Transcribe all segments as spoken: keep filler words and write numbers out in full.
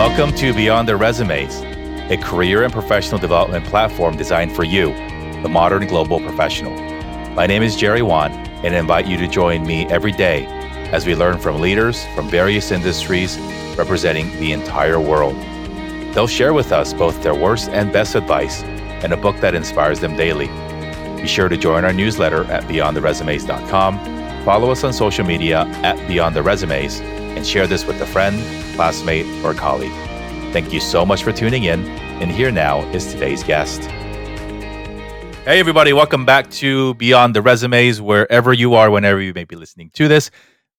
Welcome to Beyond the Resumes, a career and professional development platform designed for you, the modern global professional. My name is Jerry Wan, and I invite you to join me every day as we learn from leaders from various industries representing the entire world. They'll share with us both their worst and best advice and a book that inspires them daily. Be sure to join our newsletter at beyond the resumes dot com, follow us on social media at Beyond the Resumes, and share this with a friend, classmate, or colleague. Thank you so much for tuning in, and here now is today's guest. Hey everybody, welcome back to Beyond the Resumes, wherever you are, whenever you may be listening to this.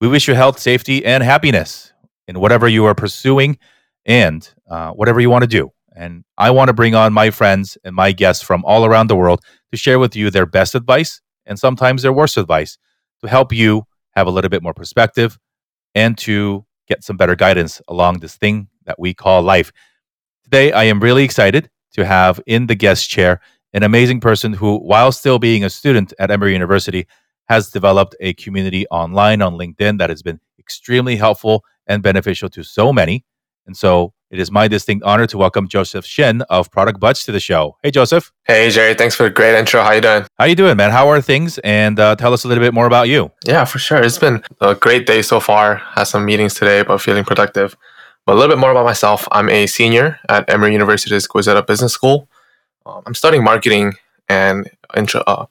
We wish you health, safety, and happiness in whatever you are pursuing and uh, whatever you want to do. And I want to bring on my friends and my guests from all around the world to share with you their best advice and sometimes their worst advice to help you have a little bit more perspective and to get some better guidance along this thing that we call life. Today, I am really excited to have in the guest chair an amazing person who, while still being a student at Emory University, has developed a community online on LinkedIn that has been extremely helpful and beneficial to so many. And so it is my distinct honor to welcome Joseph Shin of Product Buds to the show. Hey, Joseph. Hey, Jerry. Thanks for a great intro. How you doing? How you doing, man? How are things? And uh, tell us a little bit more about you. Yeah, for sure. It's been a great day so far. Had some meetings today, but feeling productive. But a little bit more about myself. I'm a senior at Emory University's Goizueta Business School. Um, I'm studying marketing and intro, uh,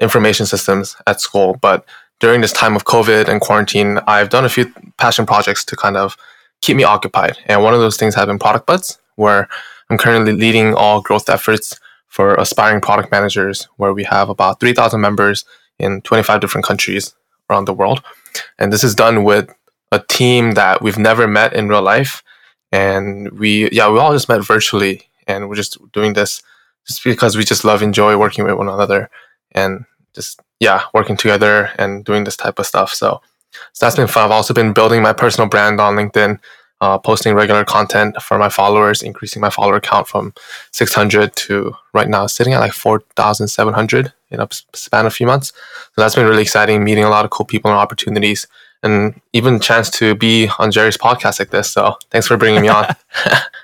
information systems at school. But during this time of COVID and quarantine, I've done a few passion projects to kind of keep me occupied. And one of those things have been Product Buds, where I'm currently leading all growth efforts for aspiring product managers, where we have about three thousand members in twenty-five different countries around the world. And this is done with a team that we've never met in real life. And we, yeah, we all just met virtually. And we're just doing this just because we just love, enjoy working with one another and just, yeah, working together and doing this type of stuff. So So that's been fun. I've also been building my personal brand on LinkedIn, uh, posting regular content for my followers, increasing my follower count from six hundred to right now sitting at like four thousand seven hundred in a span of a few months. So that's been really exciting, meeting a lot of cool people and opportunities, and even a chance to be on Jerry's podcast like this. So thanks for bringing me on.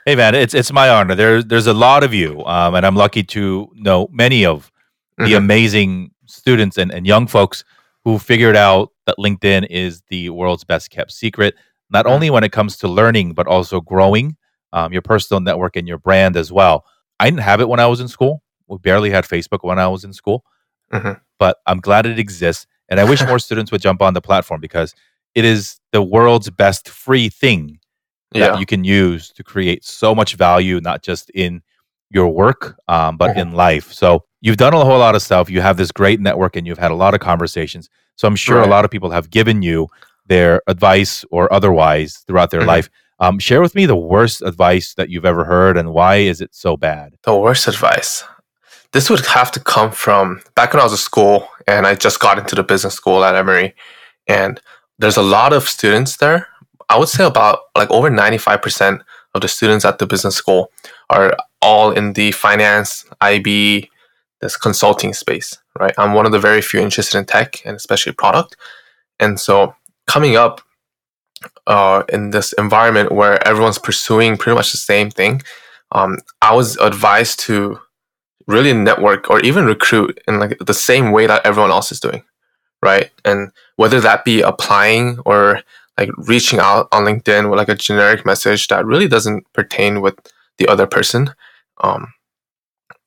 Hey man, it's it's my honor. There, there's a lot of you, um, and I'm lucky to know many of the mm-hmm. amazing students and, and young folks who figured out that LinkedIn is the world's best kept secret, not only when it comes to learning, but also growing um, your personal network and your brand as well. I didn't have it when I was in school. We barely had Facebook when I was in school, mm-hmm. but I'm glad it exists. And I wish more students would jump on the platform because it is the world's best free thing yeah. that you can use to create so much value, not just in your work, um, but mm-hmm. in life. So you've done a whole lot of stuff. You have this great network and you've had a lot of conversations. So I'm sure right. a lot of people have given you their advice or otherwise throughout their mm-hmm. life. Um, share with me the worst advice that you've ever heard and why is it so bad? The worst advice. This would have to come from back when I was in school and I just got into the business school at Emory. And there's a lot of students there. I would say about like over ninety-five percent of the students at the business school are all in the finance, I B, this consulting space, right? I'm one of the very few interested in tech and especially product. And so coming up uh, in this environment where everyone's pursuing pretty much the same thing, um, I was advised to really network or even recruit in like the same way that everyone else is doing, right? And whether that be applying or like reaching out on LinkedIn with like a generic message that really doesn't pertain with the other person, um,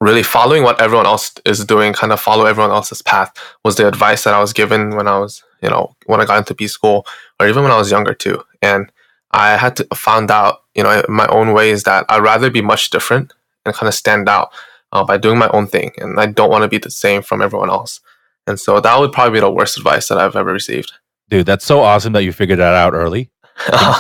really following what everyone else is doing, kind of follow everyone else's path was the advice that I was given when I was, you know, when I got into B school or even when I was younger too. And I had to found out, you know, in my own ways that I'd rather be much different and kind of stand out uh, by doing my own thing. And I don't want to be the same from everyone else. And so that would probably be the worst advice that I've ever received. Dude, that's so awesome that you figured that out early.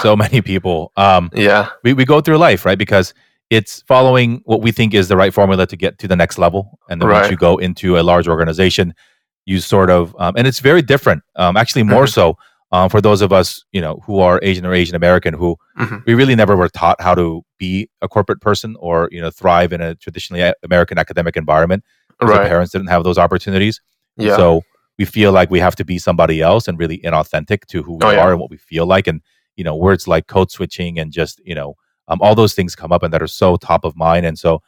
So many people. Um, yeah. We, we go through life, right? Because it's following what we think is the right formula to get to the next level. And then right. once you go into a large organization, you sort of, um, and it's very different, um, actually more mm-hmm. so um, for those of us, you know, who are Asian or Asian American, who mm-hmm. we really never were taught how to be a corporate person or, you know, thrive in a traditionally American academic environment. Right. Our parents didn't have those opportunities. Yeah. So we feel like we have to be somebody else and really inauthentic to who we oh, yeah. are and what we feel like. And, you know, words like code switching and just, you know, Um, all those things come up and that are so top of mind. And so,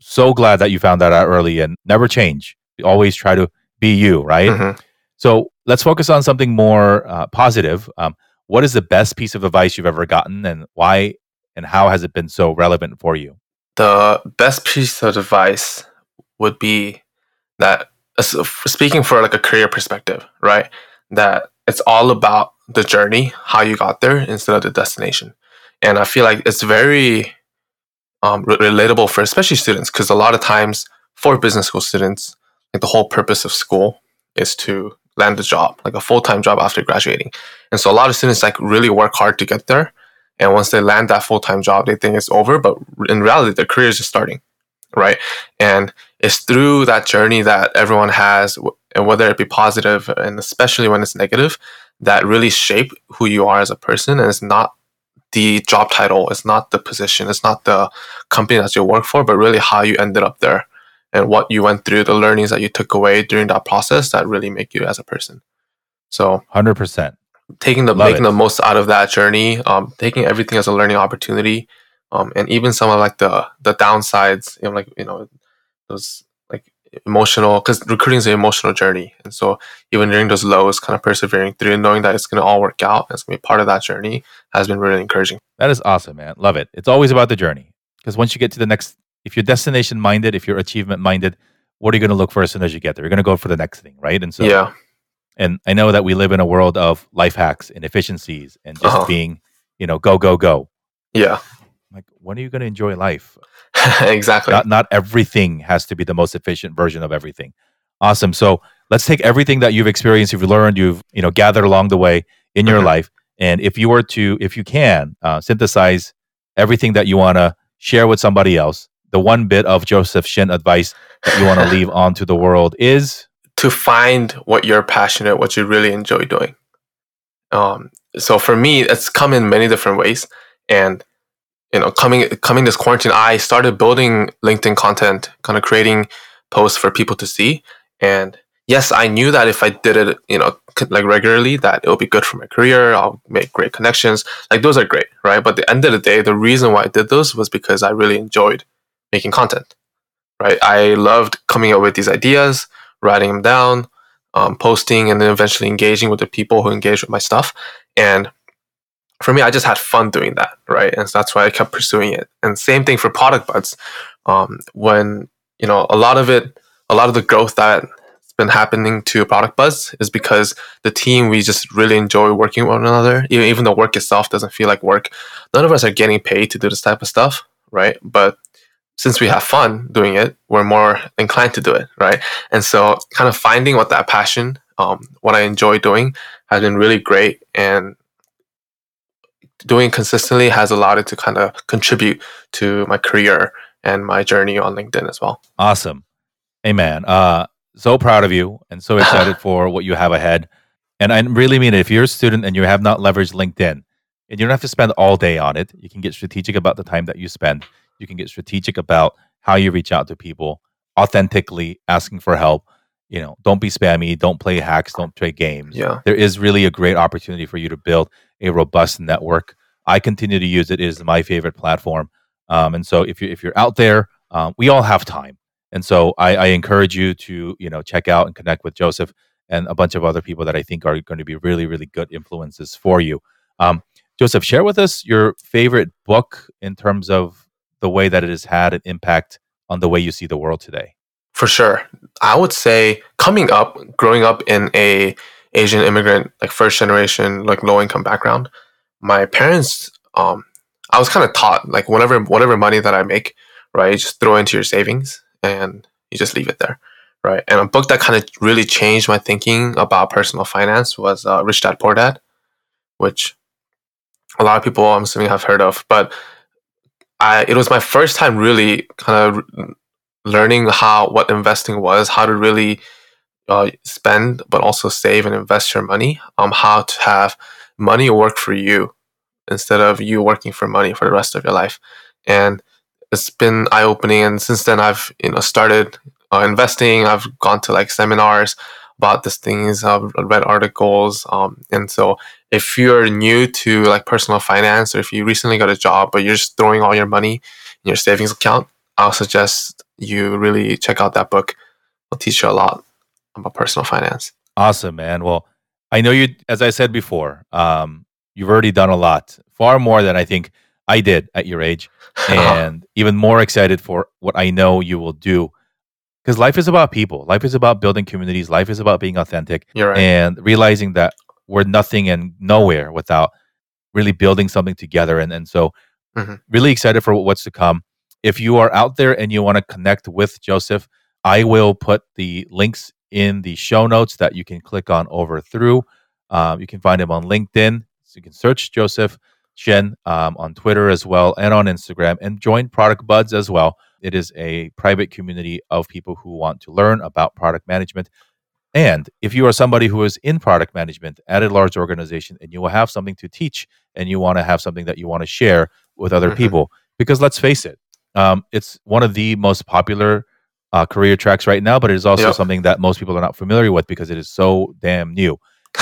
so glad that you found that out early, and never change. Always try to be you, right? Mm-hmm. So let's focus on something more uh, positive. Um, what is the best piece of advice you've ever gotten, and why and how has it been so relevant for you? The best piece of advice would be that, speaking for like a career perspective, right? That it's all about the journey, how you got there instead of the destination. And I feel like it's very um, re- relatable for especially students, because a lot of times for business school students, like the whole purpose of school is to land a job, like a full-time job after graduating. And so a lot of students like really work hard to get there. And once they land that full-time job, they think it's over. But in reality, their career is just starting, right? And it's through that journey that everyone has, and whether it be positive and especially when it's negative, that really shape who you are as a person. And it's not the job title, it's not the position, it's not the company that you work for, but really how you ended up there and what you went through, the learnings that you took away during that process that really make you as a person. So one hundred percent. Taking the Love making it. the most out of that journey, um, taking everything as a learning opportunity, um, and even some of like the the downsides, you know, like you know, those like emotional, because recruiting is an emotional journey, and so even during those lows, kind of persevering through, and knowing that it's going to all work out, it's going to be part of that journey, has been really encouraging. That is awesome, man. Love it. It's always about the journey, because once you get to the next, if you're destination minded, if you're achievement minded, what are you going to look for as soon as you get there? You're going to go for the next thing, right? And so yeah. And I know that we live in a world of life hacks and efficiencies and just uh-huh. being, you know, go, go, go. Yeah. Like, when are you going to enjoy life? Exactly. Not, not everything has to be the most efficient version of everything. Awesome. So let's take everything that you've experienced, you've learned, you've, you know, gathered along the way in your mm-hmm. life. And if you were to, if you can uh, synthesize everything that you want to share with somebody else, the one bit of Joseph Shin advice that you want to leave onto the world is... to find what you're passionate, what you really enjoy doing. Um, so for me, it's come in many different ways. And, you know, coming coming this quarantine, I started building LinkedIn content, kind of creating posts for people to see. And yes, I knew that if I did it, you know, like regularly, that it would be good for my career. I'll make great connections. Like those are great, right? But at the end of the day, the reason why I did those was because I really enjoyed making content, right? I loved coming up with these ideas, writing them down, um, posting, and then eventually engaging with the people who engage with my stuff. And for me, I just had fun doing that, right? And so that's why I kept pursuing it. And same thing for Product Buds. Um, when, you know, a lot of it, a lot of the growth that's been happening to Product Buds is because the team, we just really enjoy working with one another. Even, even the work itself doesn't feel like work. None of us are getting paid to do this type of stuff, right? But since we have fun doing it, we're more inclined to do it, right? And so kind of finding what that passion, um, what I enjoy doing, has been really great. And doing consistently has allowed it to kind of contribute to my career and my journey on LinkedIn as well. Awesome. Hey, man. Uh, so proud of you and so excited for what you have ahead. And I really mean it. If you're a student and you have not leveraged LinkedIn, and you don't have to spend all day on it, you can get strategic about the time that you spend. You can get strategic about how you reach out to people, authentically asking for help. You know, don't be spammy, don't play hacks, don't play games. Yeah. There is really a great opportunity for you to build a robust network. I continue to use it. It is my favorite platform. Um, and so if, you, if you're out there, um, we all have time. And so I, I encourage you to, you know, check out and connect with Joseph and a bunch of other people that I think are going to be really, really good influences for you. Um, Joseph, share with us your favorite book in terms of the way that it has had an impact on the way you see the world today? For sure. I would say coming up, growing up in a Asian immigrant, like first generation, like low income background, my parents, um, I was kind of taught like whatever, whatever money that I make, right, you just throw into your savings and you just leave it there, right? And a book that kind of really changed my thinking about personal finance was uh, Rich Dad, Poor Dad, which a lot of people I'm assuming have heard of, but I, it was my first time really kind of learning how what investing was, how to really uh, spend, but also save and invest your money, um, how to have money work for you instead of you working for money for the rest of your life. And it's been eye-opening. And since then, I've you know started uh, investing. I've gone to like seminars about these things. I've read articles. Um, and so if you're new to like personal finance, or if you recently got a job, but you're just throwing all your money in your savings account, I'll suggest you really check out that book. It'll teach you a lot about personal finance. Awesome, man. Well, I know you, as I said before, um, you've already done a lot, far more than I think I did at your age, and even more excited for what I know you will do. Because life is about people. Life is about building communities. Life is about being authentic. You're right. And realizing that we're nothing and nowhere without really building something together. And, and so mm-hmm. really excited for what's to come. If you are out there and you want to connect with Joseph, I will put the links in the show notes that you can click on over through. Um, you can find him on LinkedIn. So you can search Joseph Shen um, on Twitter as well, and on Instagram, and join Product Buds as well. It is a private community of people who want to learn about product management. And if you are somebody who is in product management at a large organization and you will have something to teach and you want to have something that you want to share with other mm-hmm. people, because let's face it, um, it's one of the most popular uh, career tracks right now, but it is also yep. something that most people are not familiar with because it is so damn new.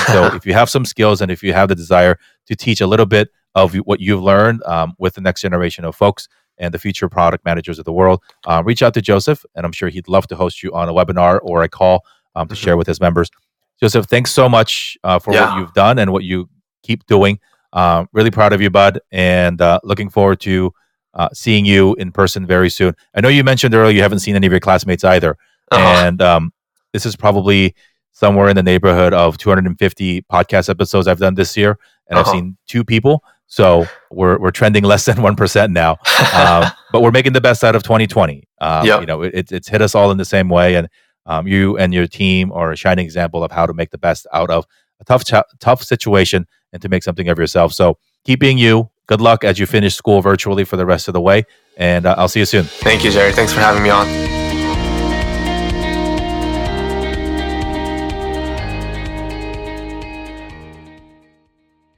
So if you have some skills and if you have the desire to teach a little bit of what you've learned um, with the next generation of folks, and the future product managers of the world, uh, reach out to Joseph, and I'm sure he'd love to host you on a webinar or a call um, to mm-hmm. share with his members. Joseph, thanks so much uh, for yeah. what you've done and what you keep doing. Uh, really proud of you, bud, and uh, looking forward to uh, seeing you in person very soon. I know you mentioned earlier you haven't seen any of your classmates either, uh-huh. and um, this is probably somewhere in the neighborhood of two hundred fifty podcast episodes I've done this year, and uh-huh. I've seen two people. So we're we're trending less than one percent now, um, but we're making the best out of twenty twenty. Um, yep. You know, it, it's hit us all in the same way, and um, you and your team are a shining example of how to make the best out of a tough ch- tough situation and to make something of yourself. So keep being you. Good luck as you finish school virtually for the rest of the way, and uh, I'll see you soon. Thank you, Jerry. Thanks for having me on.